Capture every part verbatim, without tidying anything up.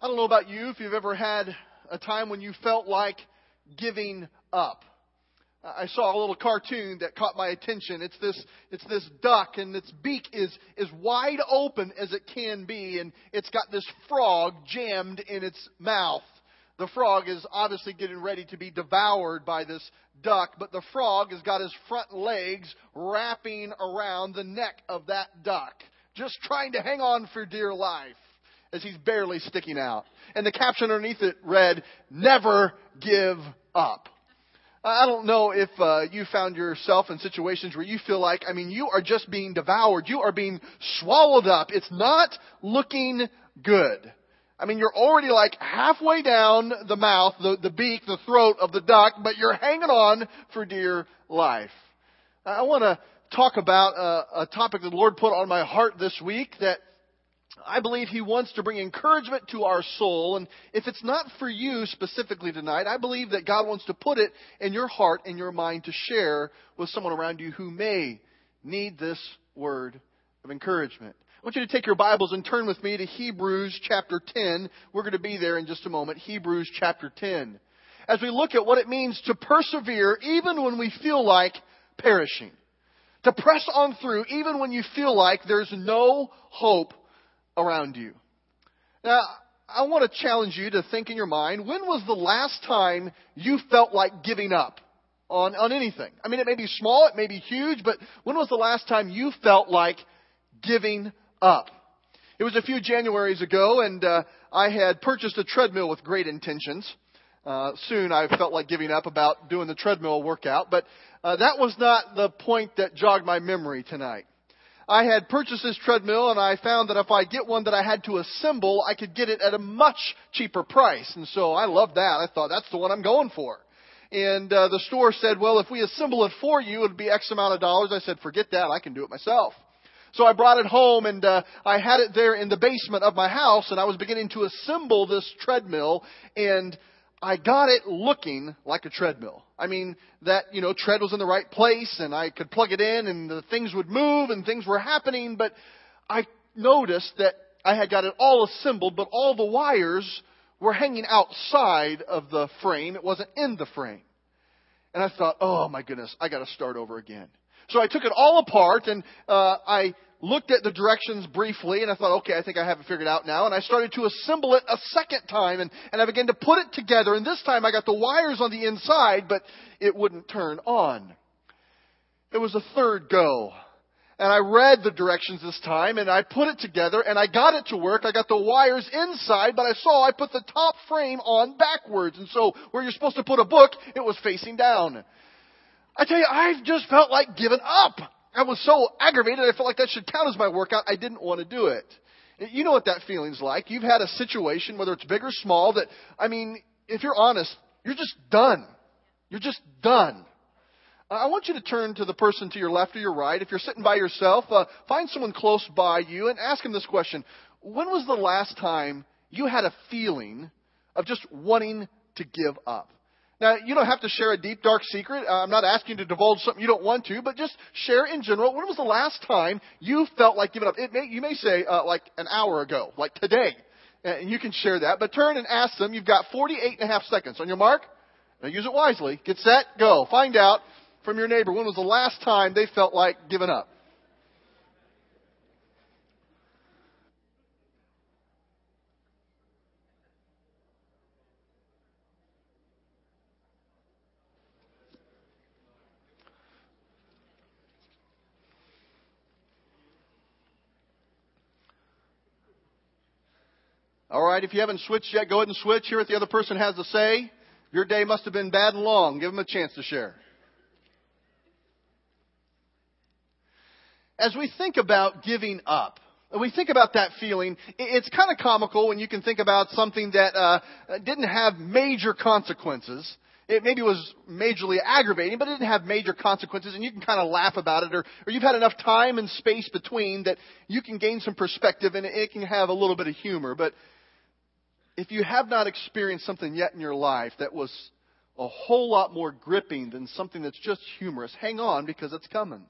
I don't know about you if you've ever had a time when you felt like giving up. I saw a little cartoon that caught my attention. It's this it's this duck, and its beak is is wide open as it can be, and it's got this frog jammed in its mouth. The frog is obviously getting ready to be devoured by this duck, but the frog has got his front legs wrapping around the neck of that duck, just trying to hang on for dear life as he's barely sticking out. And the caption underneath it read, "Never give up." I don't know if uh, you found yourself in situations where you feel like, I mean, you are just being devoured. You are being swallowed up. It's not looking good. I mean, you're already like halfway down the mouth, the, the beak, the throat of the duck, but you're hanging on for dear life. I want to talk about a, a topic that the Lord put on my heart this week that I believe He wants to bring encouragement to our soul. And if it's not for you specifically tonight, I believe that God wants to put it in your heart and your mind to share with someone around you who may need this word of encouragement. I want you to take your Bibles and turn with me to Hebrews chapter ten. We're going to be there in just a moment. Hebrews chapter ten. As we look at what it means to persevere even when we feel like perishing. To press on through even when you feel like there's no hope around you. Now, I want to challenge you to think in your mind, when was the last time you felt like giving up on, on anything? I mean, it may be small, it may be huge, but when was the last time you felt like giving up? It was a few Januaries ago, and uh, I had purchased a treadmill with great intentions. Uh, soon I felt like giving up about doing the treadmill workout, but uh, that was not the point that jogged my memory tonight. I had purchased this treadmill, and I found that if I get one that I had to assemble, I could get it at a much cheaper price. And so I loved that. I thought, that's the one I'm going for. And uh, the store said, well, if we assemble it for you, it would be X amount of dollars. I said, forget that. I can do it myself. So I brought it home, and uh, I had it there in the basement of my house, and I was beginning to assemble this treadmill, and I got it looking like a treadmill. I mean, that, you know, tread was in the right place, and I could plug it in, and the things would move, and things were happening. But I noticed that I had got it all assembled, but all the wires were hanging outside of the frame. It wasn't in the frame. And I thought, oh, my goodness, I got to start over again. So I took it all apart, and uh, I looked at the directions briefly, and I thought, okay, I think I have it figured out now. And I started to assemble it a second time, and, and I began to put it together. And this time I got the wires on the inside, but it wouldn't turn on. It was a third go. And I read the directions this time, and I put it together, and I got it to work. I got the wires inside, but I saw I put the top frame on backwards. And so where you're supposed to put a book, it was facing down. I tell you, I've just felt like giving up. I was so aggravated, I felt like that should count as my workout. I didn't want to do it. You know what that feeling's like. You've had a situation, whether it's big or small, that, I mean, if you're honest, you're just done. You're just done. I want you to turn to the person to your left or your right. If you're sitting by yourself, uh, find someone close by you and ask them this question. When was the last time you had a feeling of just wanting to give up? Now, you don't have to share a deep, dark secret. I'm not asking you to divulge something you don't want to, but just share in general. When was the last time you felt like giving up? It may, you may say uh, like an hour ago, like today, and you can share that. But turn and ask them. You've got forty-eight and a half seconds. On your mark, now use it wisely. Get set, go. Find out from your neighbor when was the last time they felt like giving up. All right, if you haven't switched yet, go ahead and switch. Hear what the other person has to say. Your day must have been bad and long. Give them a chance to share. As we think about giving up, when we think about that feeling, it's kind of comical when you can think about something that uh, didn't have major consequences. It maybe was majorly aggravating, but it didn't have major consequences, and you can kind of laugh about it, or, or you've had enough time and space between that you can gain some perspective, and it can have a little bit of humor. But if you have not experienced something yet in your life that was a whole lot more gripping than something that's just humorous, hang on, because it's coming.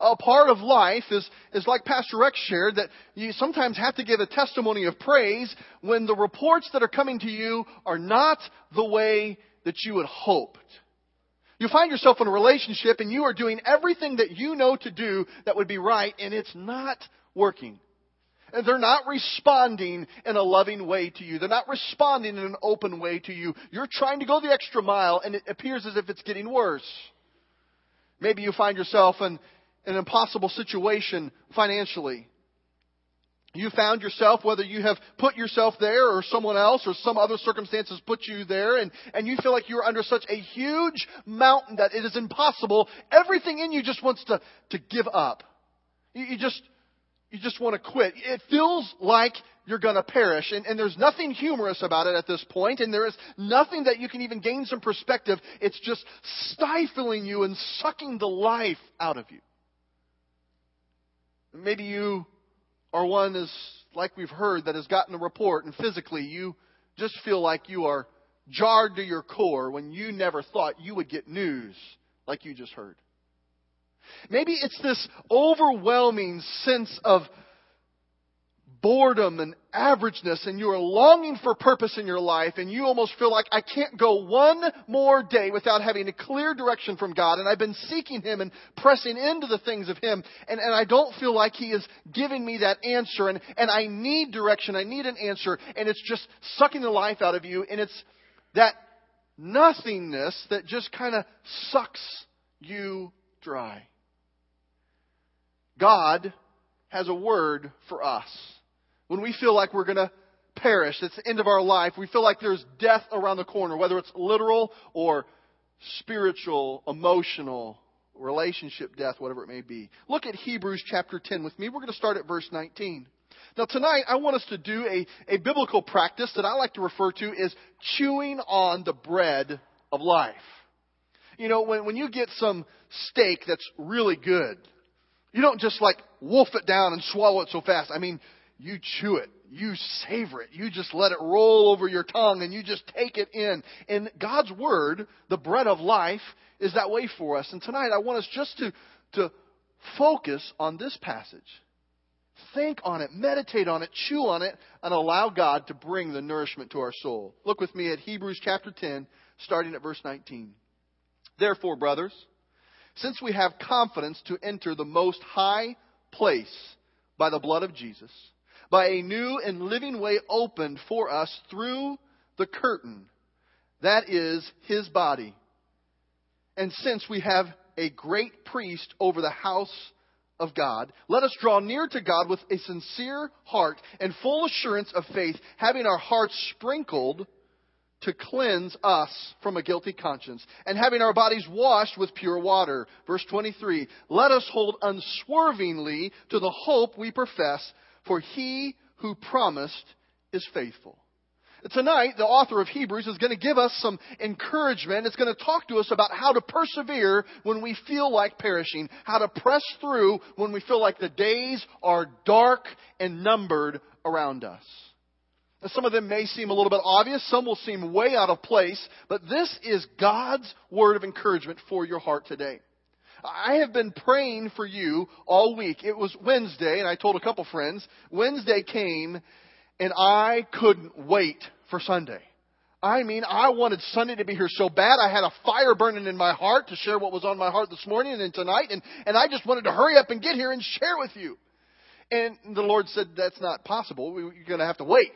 a part of life is, is like Pastor Rex shared, that you sometimes have to give a testimony of praise when the reports that are coming to you are not the way that you had hoped. You find yourself in a relationship and you are doing everything that you know to do that would be right, and it's not working. And they're not responding in a loving way to you. They're not responding in an open way to you. You're trying to go the extra mile, and it appears as if it's getting worse. Maybe you find yourself in an impossible situation financially. You found yourself, whether you have put yourself there or someone else or some other circumstances put you there, and, and you feel like you're under such a huge mountain that it is impossible. Everything in you just wants to, to give up. You, you just... You just want to quit. It feels like you're going to perish. And, and there's nothing humorous about it at this point. And there is nothing that you can even gain some perspective. It's just stifling you and sucking the life out of you. Maybe you are one, as like we've heard, that has gotten a report. And physically, you just feel like you are jarred to your core when you never thought you would get news like you just heard. Maybe it's this overwhelming sense of boredom and averageness, and you are longing for purpose in your life, and you almost feel like, I can't go one more day without having a clear direction from God, and I've been seeking Him and pressing into the things of Him, and, and I don't feel like He is giving me that answer, and, and I need direction, I need an answer, and it's just sucking the life out of you, and it's that nothingness that just kind of sucks you dry. God has a word for us. When we feel like we're going to perish, it's the end of our life, we feel like there's death around the corner, whether it's literal or spiritual, emotional, relationship death, whatever it may be. Look at Hebrews chapter ten with me. We're going to start at verse nineteen. Now tonight, I want us to do a, a biblical practice that I like to refer to as chewing on the bread of life. You know, when, when you get some steak that's really good, you don't just like wolf it down and swallow it so fast. I mean, you chew it. You savor it. You just let it roll over your tongue and you just take it in. And God's word, the bread of life, is that way for us. And tonight I want us just to, to focus on this passage. Think on it. Meditate on it. Chew on it. And allow God to bring the nourishment to our soul. Look with me at Hebrews chapter ten, starting at verse nineteen. Therefore, brothers, since we have confidence to enter the most high place by the blood of Jesus, by a new and living way opened for us through the curtain, that is His body. And since we have a great priest over the house of God, let us draw near to God with a sincere heart and full assurance of faith, having our hearts sprinkled to cleanse us from a guilty conscience, and having our bodies washed with pure water. Verse twenty-three, let us hold unswervingly to the hope we profess, for He who promised is faithful. Tonight, the author of Hebrews is going to give us some encouragement. It's going to talk to us about how to persevere when we feel like perishing, how to press through when we feel like the days are dark and numbered around us. Some of them may seem a little bit obvious. Some will seem way out of place. But this is God's word of encouragement for your heart today. I have been praying for you all week. It was Wednesday, and I told a couple friends. Wednesday came, and I couldn't wait for Sunday. I mean, I wanted Sunday to be here so bad. I had a fire burning in my heart to share what was on my heart this morning and tonight. And, and I just wanted to hurry up and get here and share with you. And the Lord said, that's not possible. You're going to have to wait.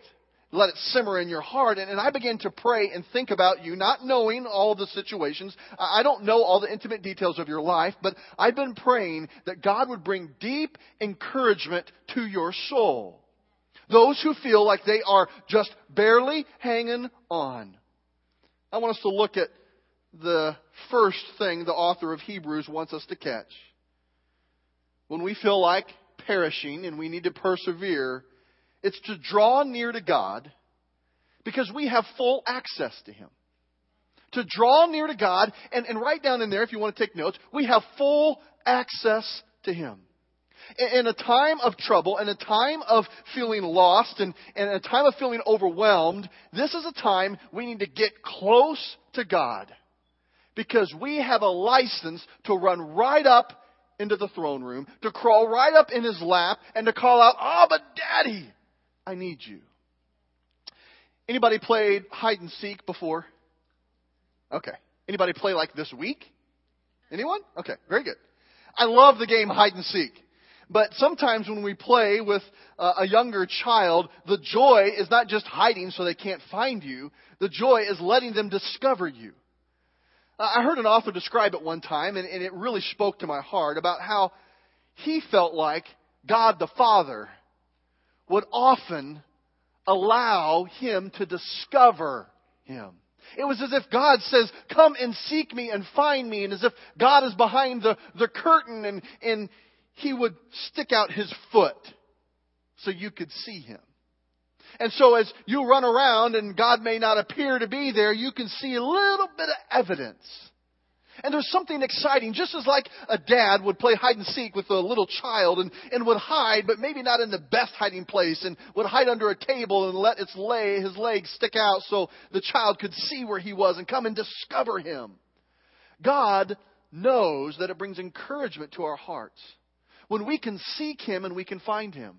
Let it simmer in your heart. And, and I began to pray and think about you, not knowing all the situations. I don't know all the intimate details of your life, but I've been praying that God would bring deep encouragement to your soul. Those who feel like they are just barely hanging on. I want us to look at the first thing the author of Hebrews wants us to catch. When we feel like perishing and we need to persevere, it's to draw near to God because we have full access to Him. To draw near to God, and, and write down in there if you want to take notes, we have full access to Him. In, in a time of trouble, in a time of feeling lost, and in a time of feeling overwhelmed, this is a time we need to get close to God because we have a license to run right up into the throne room, to crawl right up in his lap, and to call out, "Abba, Daddy, I need you." Anybody played hide and seek before? Okay. Anybody play like this week? Anyone? Okay, very good. I love the game hide and seek. But sometimes when we play with uh, a younger child, the joy is not just hiding so they can't find you. The joy is letting them discover you. Uh, I heard an author describe it one time, and, and it really spoke to my heart about how he felt like God the Father would often allow him to discover him. It was as if God says, "Come and seek me and find me," and as if God is behind the, the curtain and, and he would stick out his foot so you could see him. And so as you run around and God may not appear to be there, you can see a little bit of evidence. And there's something exciting, just as like a dad would play hide and seek with a little child and, and would hide, but maybe not in the best hiding place, and would hide under a table and let its lay, his legs stick out so the child could see where he was and come and discover him. God knows that it brings encouragement to our hearts when we can seek him and we can find him.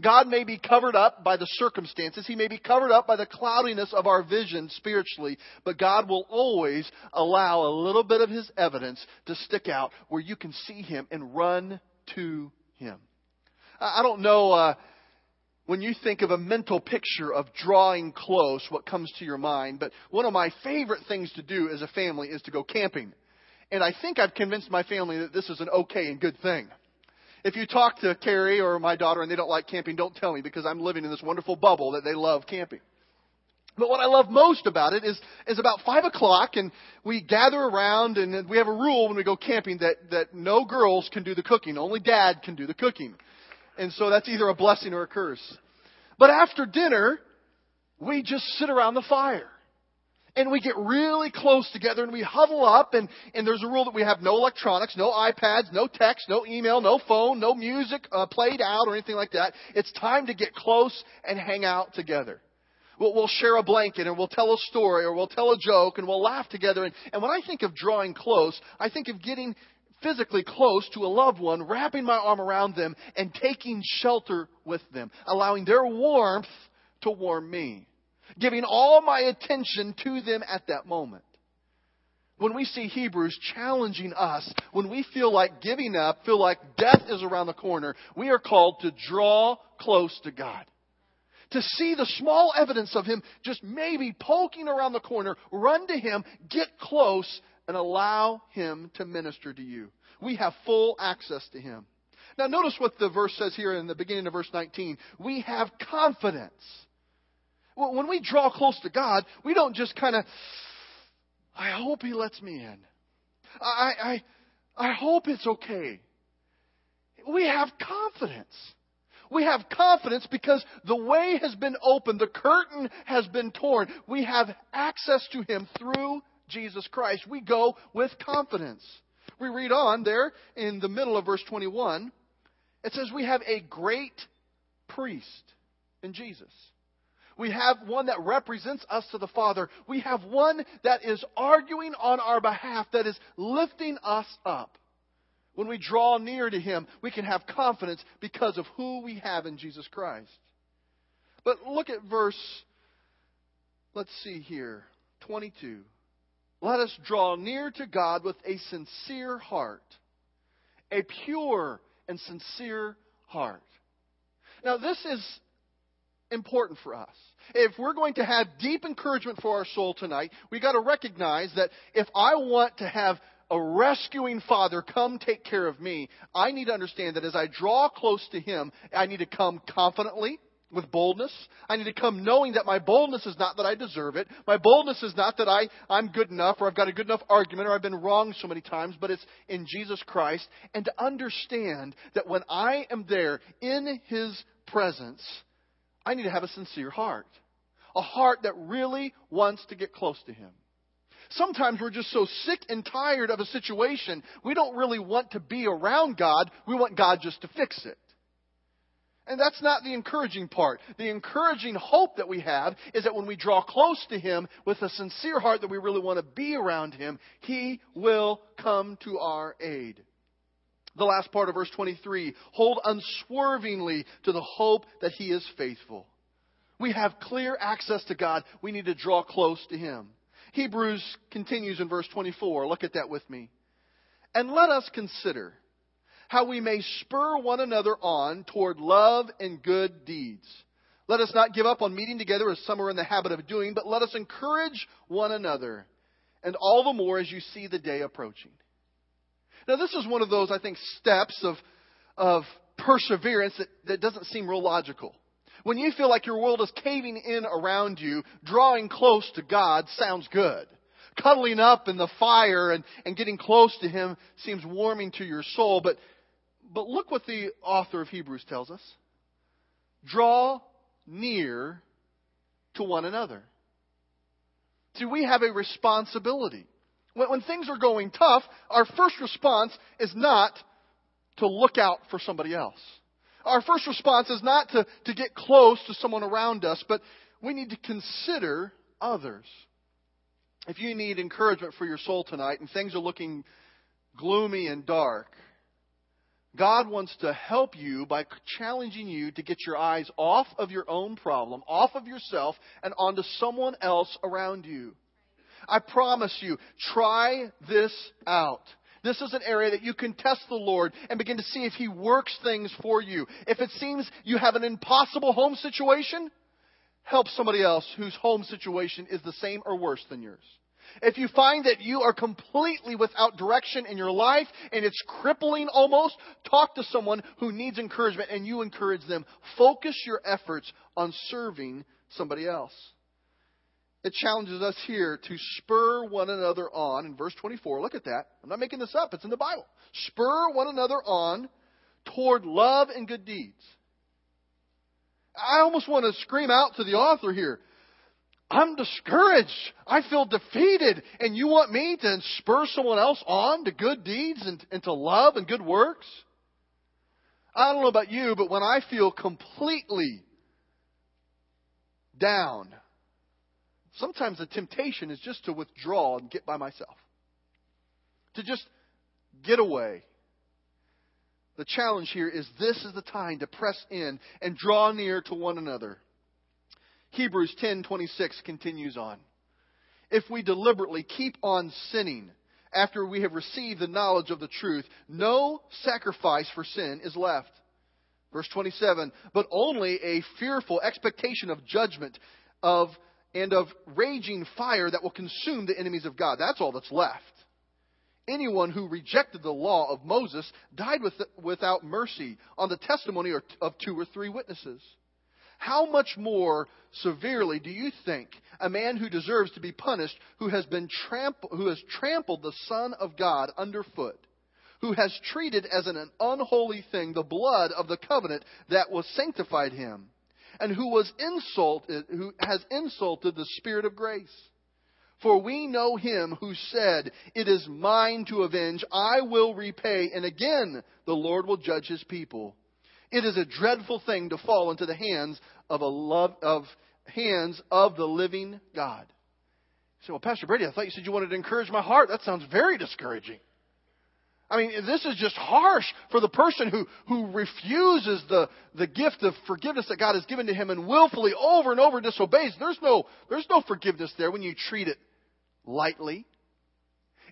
God may be covered up by the circumstances. He may be covered up by the cloudiness of our vision spiritually. But God will always allow a little bit of his evidence to stick out where you can see him and run to him. I don't know uh, when you think of a mental picture of drawing close, what comes to your mind. But one of my favorite things to do as a family is to go camping. And I think I've convinced my family that this is an okay and good thing. If you talk to Carrie or my daughter and they don't like camping, don't tell me, because I'm living in this wonderful bubble that they love camping. But what I love most about it is, is about five o'clock and we gather around, and we have a rule when we go camping that, that no girls can do the cooking. Only dad can do the cooking. And so that's either a blessing or a curse. But after dinner, we just sit around the fire. And we get really close together and we huddle up, and, and there's a rule that we have no electronics, no iPads, no text, no email, no phone, no music uh, played out or anything like that. It's time to get close and hang out together. We'll, we'll share a blanket, and we'll tell a story, or we'll tell a joke, and we'll laugh together. And, and when I think of drawing close, I think of getting physically close to a loved one, wrapping my arm around them and taking shelter with them, allowing their warmth to warm me. Giving all my attention to them at that moment. When we see Hebrews challenging us, when we feel like giving up, feel like death is around the corner, we are called to draw close to God. To see the small evidence of him just maybe poking around the corner, run to him, get close, and allow him to minister to you. We have full access to him. Now notice what the verse says here in the beginning of verse nineteen. We have confidence. When we draw close to God, we don't just kind of, I hope he lets me in. I, I, I hope it's okay. We have confidence. We have confidence because the way has been opened. The curtain has been torn. We have access to him through Jesus Christ. We go with confidence. We read on there in the middle of verse twenty-one. It says we have a great priest in Jesus. We have one that represents us to the Father. We have one that is arguing on our behalf, that is lifting us up. When we draw near to him, we can have confidence because of who we have in Jesus Christ. But look at verse, let's see here, twenty-two. Let us draw near to God with a sincere heart, a pure and sincere heart. Now this is important for us. If we're going to have deep encouragement for our soul tonight, we got to recognize that if I want to have a rescuing Father come take care of me, I need to understand that as I draw close to him, I need to come confidently with boldness. I need to come knowing that my boldness is not that I deserve it. My boldness is not that I, I'm good enough, or I've got a good enough argument, or I've been wrong so many times, but it's in Jesus Christ. And to understand that when I am there in his presence, I need to have a sincere heart, a heart that really wants to get close to him. Sometimes we're just so sick and tired of a situation, we don't really want to be around God. We want God just to fix it. And that's not the encouraging part. The encouraging hope that we have is that when we draw close to him with a sincere heart that we really want to be around him, he will come to our aid. the last part of verse twenty-three. Hold unswervingly to the hope that he is faithful. We have clear access to God. We need to draw close to him. Hebrews continues in verse twenty-four. Look at that with me. And let us consider how we may spur one another on toward love and good deeds. Let us not give up on meeting together as some are in the habit of doing, but let us encourage one another, and all the more as you see the day approaching. Now, this is one of those, I think, steps of, of perseverance that, that doesn't seem real logical. When you feel like your world is caving in around you, drawing close to God sounds good. Cuddling up in the fire and, and getting close to him seems warming to your soul. But, but look what the author of Hebrews tells us. Draw near to one another. See, we have a responsibility. When, when things are going tough, our first response is not to look out for somebody else. Our first response is not to, to get close to someone around us, but we need to consider others. If you need encouragement for your soul tonight and things are looking gloomy and dark, God wants to help you by challenging you to get your eyes off of your own problem, off of yourself, and onto someone else around you. I promise you, try this out. This is an area that you can test the Lord and begin to see if he works things for you. If it seems you have an impossible home situation, help somebody else whose home situation is the same or worse than yours. If you find that you are completely without direction in your life and it's crippling almost, talk to someone who needs encouragement and you encourage them. Focus your efforts on serving somebody else. It challenges us here to spur one another on. In verse twenty-four, look at that. I'm not making this up. It's in the Bible. Spur one another on toward love and good deeds. I almost want to scream out to the author here. I'm discouraged. I feel defeated. And you want me to spur someone else on to good deeds and, and to love and good works? I don't know about you, but when I feel completely down, sometimes the temptation is just to withdraw and get by myself. To just get away. The challenge here is this is the time to press in and draw near to one another. Hebrews ten twenty-six continues on. If we deliberately keep on sinning after we have received the knowledge of the truth, no sacrifice for sin is left. Verse twenty-seven, but only a fearful expectation of judgment of and of raging fire that will consume the enemies of God. That's all that's left. Anyone who rejected the law of Moses died with, without mercy on the testimony of two or three witnesses. How much more severely do you think a man who deserves to be punished, who has been trampled, who has trampled the Son of God underfoot, who has treated as an unholy thing the blood of the covenant that was sanctified him, and who was insulted, who has insulted the Spirit of grace? For we know him who said, it is mine to avenge, I will repay, and again the Lord will judge his people. It is a dreadful thing to fall into the hands of a love of hands of the living God. You say, well, Pastor Brady, I thought you said you wanted to encourage my heart. That sounds very discouraging. I mean, this is just harsh for the person who, who refuses the, the gift of forgiveness that God has given to him and willfully over and over disobeys. There's no, there's no forgiveness there when you treat it lightly.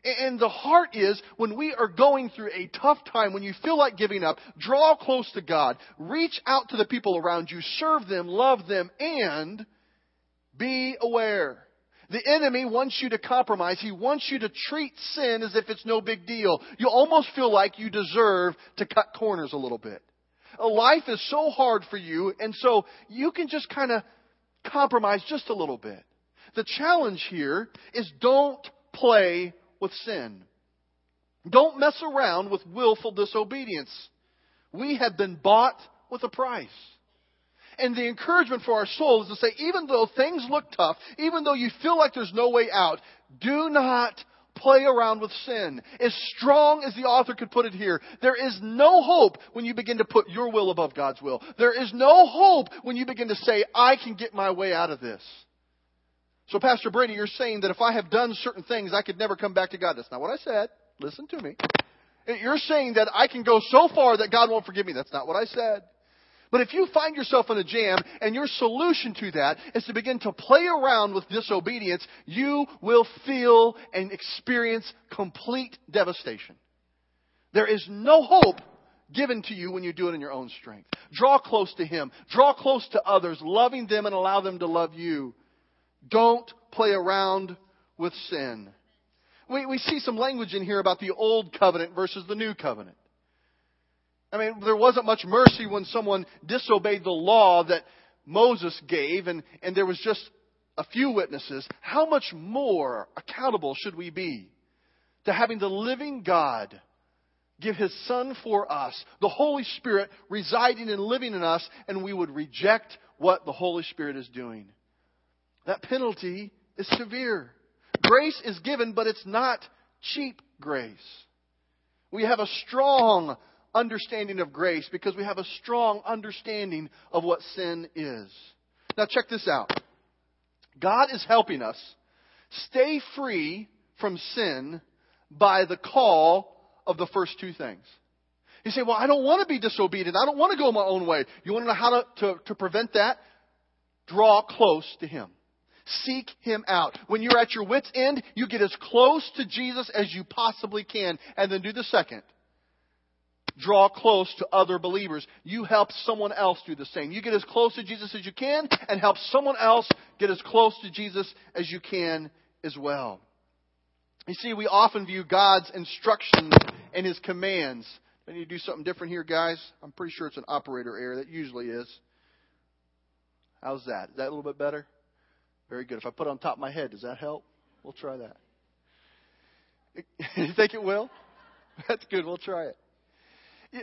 And the heart is, when we are going through a tough time, when you feel like giving up, draw close to God, reach out to the people around you, serve them, love them, and be aware. The enemy wants you to compromise. He wants you to treat sin as if it's no big deal. You almost feel like you deserve to cut corners a little bit. Life is so hard for you, and so you can just kind of compromise just a little bit. The challenge here is don't play with sin. Don't mess around with willful disobedience. We have been bought with a price. And the encouragement for our soul is to say, even though things look tough, even though you feel like there's no way out, do not play around with sin. As strong as the author could put it here, there is no hope when you begin to put your will above God's will. There is no hope when you begin to say, I can get my way out of this. So, Pastor Brady, you're saying that if I have done certain things, I could never come back to God. That's not what I said. Listen to me. You're saying that I can go so far that God won't forgive me. That's not what I said. But if you find yourself in a jam and your solution to that is to begin to play around with disobedience, you will feel and experience complete devastation. There is no hope given to you when you do it in your own strength. Draw close to Him. Draw close to others, loving them and allow them to love you. Don't play around with sin. We, we see some language in here about the old covenant versus the new covenant. I mean, there wasn't much mercy when someone disobeyed the law that Moses gave, and, and there was just a few witnesses. How much more accountable should we be to having the living God give His Son for us, the Holy Spirit residing and living in us, and we would reject what the Holy Spirit is doing? That penalty is severe. Grace is given, but it's not cheap grace. We have a strong understanding of grace because we have a strong understanding of what sin is. Now check this out. God is helping us stay free from sin by the call of the first two things. You say, well, I don't want to be disobedient. I don't want to go my own way. You want to know how to, to, to prevent that? Draw close to Him. Seek Him out. When you're at your wit's end, you get as close to Jesus as you possibly can. And then do the second. Draw close to other believers. You help someone else do the same. You get as close to Jesus as you can and help someone else get as close to Jesus as you can as well. You see, we often view God's instructions and His commands. I need to do something different here, guys. I'm pretty sure it's an operator error. That usually is. How's that? Is that a little bit better? Very good. If I put it on top of my head, does that help? We'll try that. You think it will? That's good. We'll try it.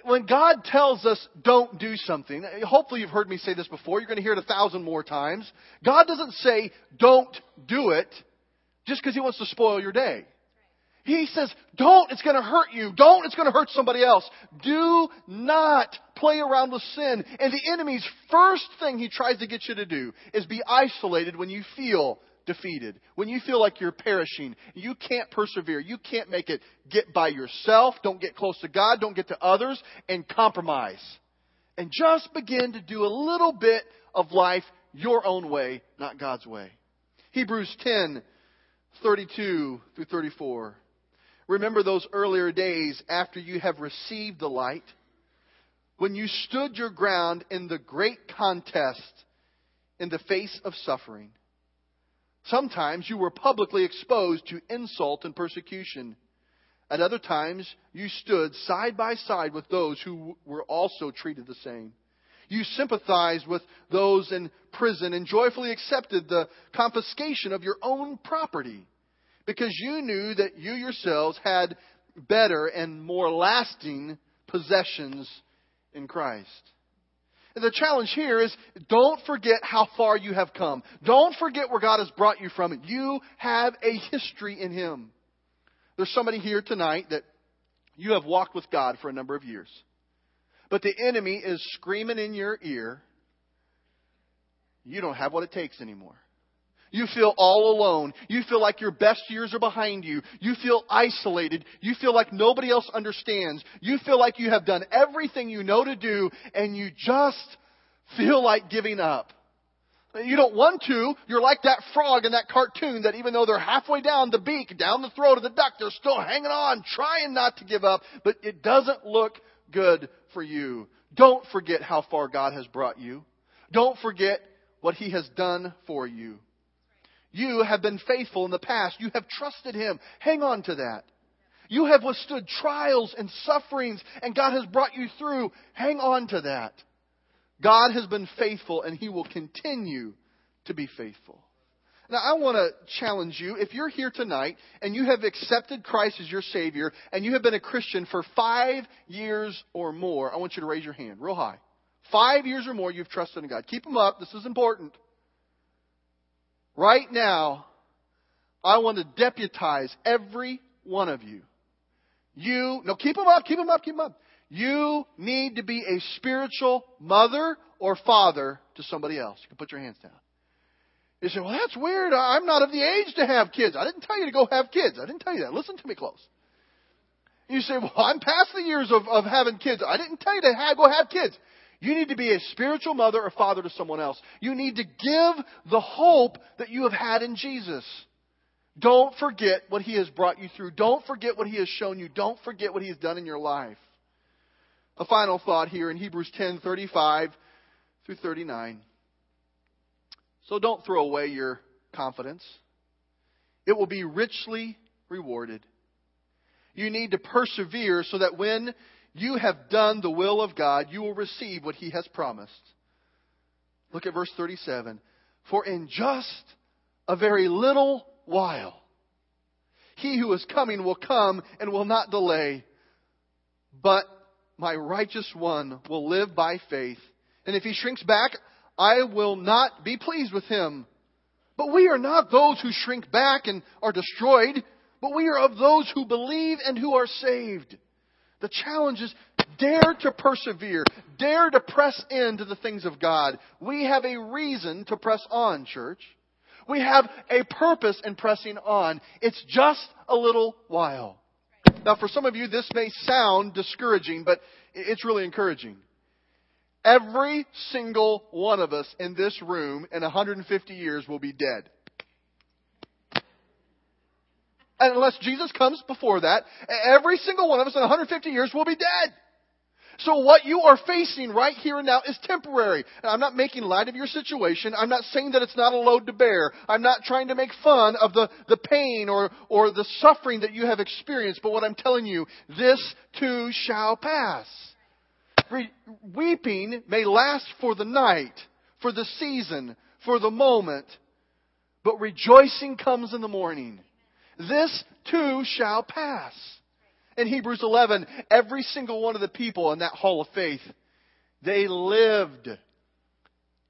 When God tells us don't do something, hopefully you've heard me say this before. You're going to hear it a thousand more times. God doesn't say don't do it just because He wants to spoil your day. He says, don't, it's going to hurt you. Don't, it's going to hurt somebody else. Do not play around with sin. And the enemy's first thing he tries to get you to do is be isolated when you feel defeated, when you feel like you're perishing. You can't persevere. You can't make it. Get by yourself. Don't get close to God. Don't get to others. And compromise. And just begin to do a little bit of life your own way, not God's way. Hebrews ten, thirty-two through thirty-four. Remember those earlier days after you have received the light, when you stood your ground in the great contest in the face of suffering. Sometimes you were publicly exposed to insult and persecution. At other times, you stood side by side with those who were also treated the same. You sympathized with those in prison and joyfully accepted the confiscation of your own property, because you knew that you yourselves had better and more lasting possessions in Christ. And the challenge here is don't forget how far you have come. Don't forget where God has brought you from. You have a history in Him. There's somebody here tonight that you have walked with God for a number of years, but the enemy is screaming in your ear, you don't have what it takes anymore. You feel all alone. You feel like your best years are behind you. You feel isolated. You feel like nobody else understands. You feel like you have done everything you know to do, and you just feel like giving up. You don't want to. You're like that frog in that cartoon that even though they're halfway down the beak, down the throat of the duck, they're still hanging on, trying not to give up, but it doesn't look good for you. Don't forget how far God has brought you. Don't forget what He has done for you. You have been faithful in the past. You have trusted Him. Hang on to that. You have withstood trials and sufferings, and God has brought you through. Hang on to that. God has been faithful, and He will continue to be faithful. Now, I want to challenge you. If you're here tonight, and you have accepted Christ as your Savior, and you have been a Christian for five years or more, I want you to raise your hand real high. Five years or more, you've trusted in God. Keep them up. This is important. Right now, I want to deputize every one of you. You, no, keep them up, keep them up, keep them up. You need to be a spiritual mother or father to somebody else. You can put your hands down. You say, well, that's weird. I'm not of the age to have kids. I didn't tell you to go have kids. I didn't tell you that. Listen to me close. You say, well, I'm past the years of, of having kids. I didn't tell you to have, go have kids. You need to be a spiritual mother or father to someone else. You need to give the hope that you have had in Jesus. Don't forget what He has brought you through. Don't forget what He has shown you. Don't forget what He has done in your life. A final thought here in Hebrews ten thirty-five through thirty-nine. So don't throw away your confidence. It will be richly rewarded. You need to persevere so that when you have done the will of God, you will receive what He has promised. Look at verse thirty-seven. For in just a very little while, He who is coming will come and will not delay. But my righteous one will live by faith. And if he shrinks back, I will not be pleased with him. But we are not those who shrink back and are destroyed, but we are of those who believe and who are saved. The challenge is dare to persevere, dare to press into the things of God. We have a reason to press on, church. We have a purpose in pressing on. It's just a little while. Now, for some of you, this may sound discouraging, but it's really encouraging. Every single one of us in this room in one hundred fifty years will be dead. And unless Jesus comes before that, every single one of us in one hundred fifty years will be dead. So what you are facing right here and now is temporary. And I'm not making light of your situation. I'm not saying that it's not a load to bear. I'm not trying to make fun of the, the pain or, or the suffering that you have experienced. But what I'm telling you, this too shall pass. Weeping may last for the night, for the season, for the moment, but rejoicing comes in the morning. This too shall pass. In Hebrews eleven, every single one of the people in that hall of faith, they lived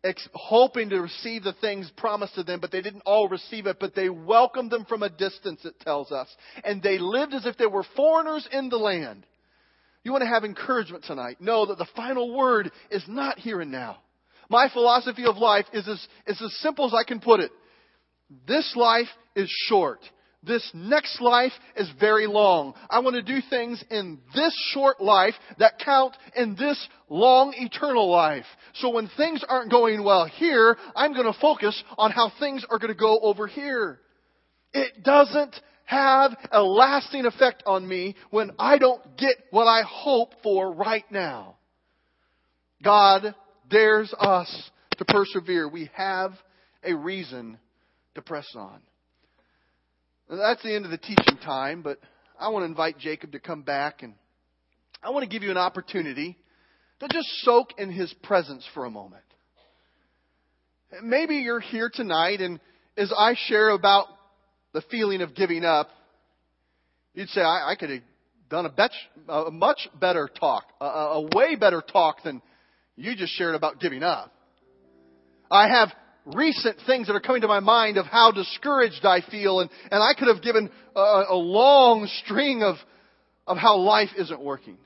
ex- hoping to receive the things promised to them, but they didn't all receive it, but they welcomed them from a distance, it tells us. And they lived as if they were foreigners in the land. You want to have encouragement tonight? Know that the final word is not here and now. My philosophy of life is as, is as simple as I can put it. This life is short. This next life is very long. I want to do things in this short life that count in this long eternal life. So when things aren't going well here, I'm going to focus on how things are going to go over here. It doesn't have a lasting effect on me when I don't get what I hope for right now. God dares us to persevere. We have a reason to press on. That's the end of the teaching time, but I want to invite Jacob to come back, and I want to give you an opportunity to just soak in his presence for a moment. Maybe you're here tonight, and as I share about the feeling of giving up, you'd say, I, I could have done a, bet- a much better talk, a, a way better talk than you just shared about giving up. I have recent things that are coming to my mind of how discouraged I feel, and, and I could have given a, a long string of, of how life isn't working.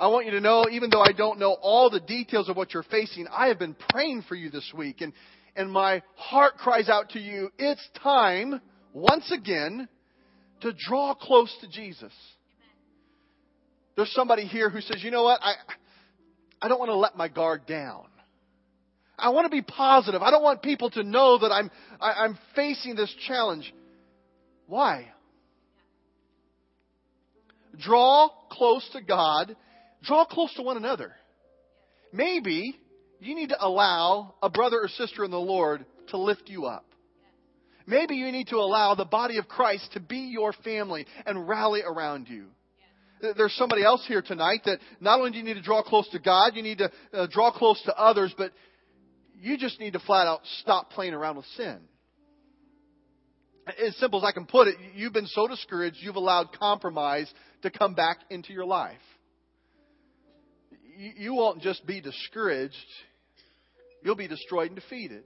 I want you to know, even though I don't know all the details of what you're facing, I have been praying for you this week, and And my heart cries out to you, it's time, once again, to draw close to Jesus. There's somebody here who says, you know what, I I don't want to let my guard down. I want to be positive. I don't want people to know that I'm I, I'm facing this challenge. Why? Draw close to God. Draw close to one another. Maybe you need to allow a brother or sister in the Lord to lift you up. Maybe you need to allow the body of Christ to be your family and rally around you. There's somebody else here tonight that not only do you need to draw close to God, you need to uh, draw close to others, but you just need to flat out stop playing around with sin. As simple as I can put it, you've been so discouraged, you've allowed compromise to come back into your life. You won't just be discouraged. You'll be destroyed and defeated.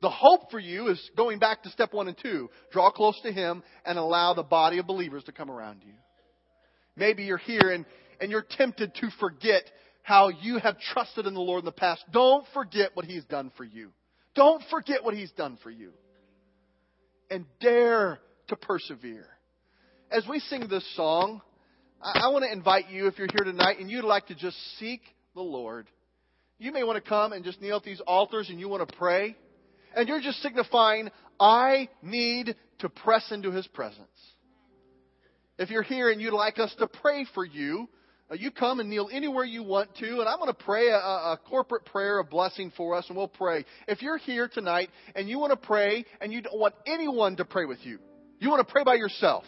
The hope for you is going back to step one and two. Draw close to Him and allow the body of believers to come around you. Maybe you're here and, and you're tempted to forget how you have trusted in the Lord in the past. Don't forget what He's done for you. Don't forget what He's done for you. And dare to persevere. as we sing this song, I, I want to invite you, if you're here tonight and you'd like to just seek the Lord, you may want to come and just kneel at these altars and you want to pray. And you're just signifying, I need to press into His presence. If you're here and you'd like us to pray for you, you come and kneel anywhere you want to, and I'm going to pray a, a corporate prayer of blessing for us, and we'll pray. If you're here tonight and you want to pray and you don't want anyone to pray with you, you want to pray by yourself,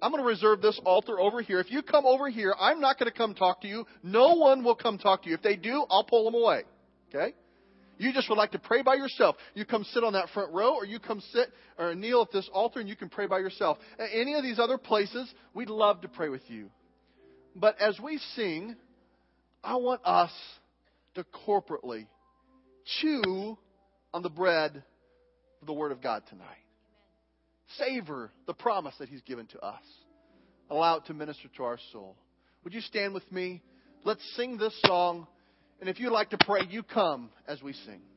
I'm going to reserve this altar over here. If you come over here, I'm not going to come talk to you. No one will come talk to you. If they do, I'll pull them away. Okay? You just would like to pray by yourself. You come sit on that front row, or you come sit or kneel at this altar and you can pray by yourself. At any of these other places, we'd love to pray with you. But as we sing, I want us to corporately chew on the bread of the Word of God tonight. Savor the promise that He's given to us. Allow it to minister to our soul. Would you stand with me? Let's sing this song. And if you'd like to pray, you come as we sing.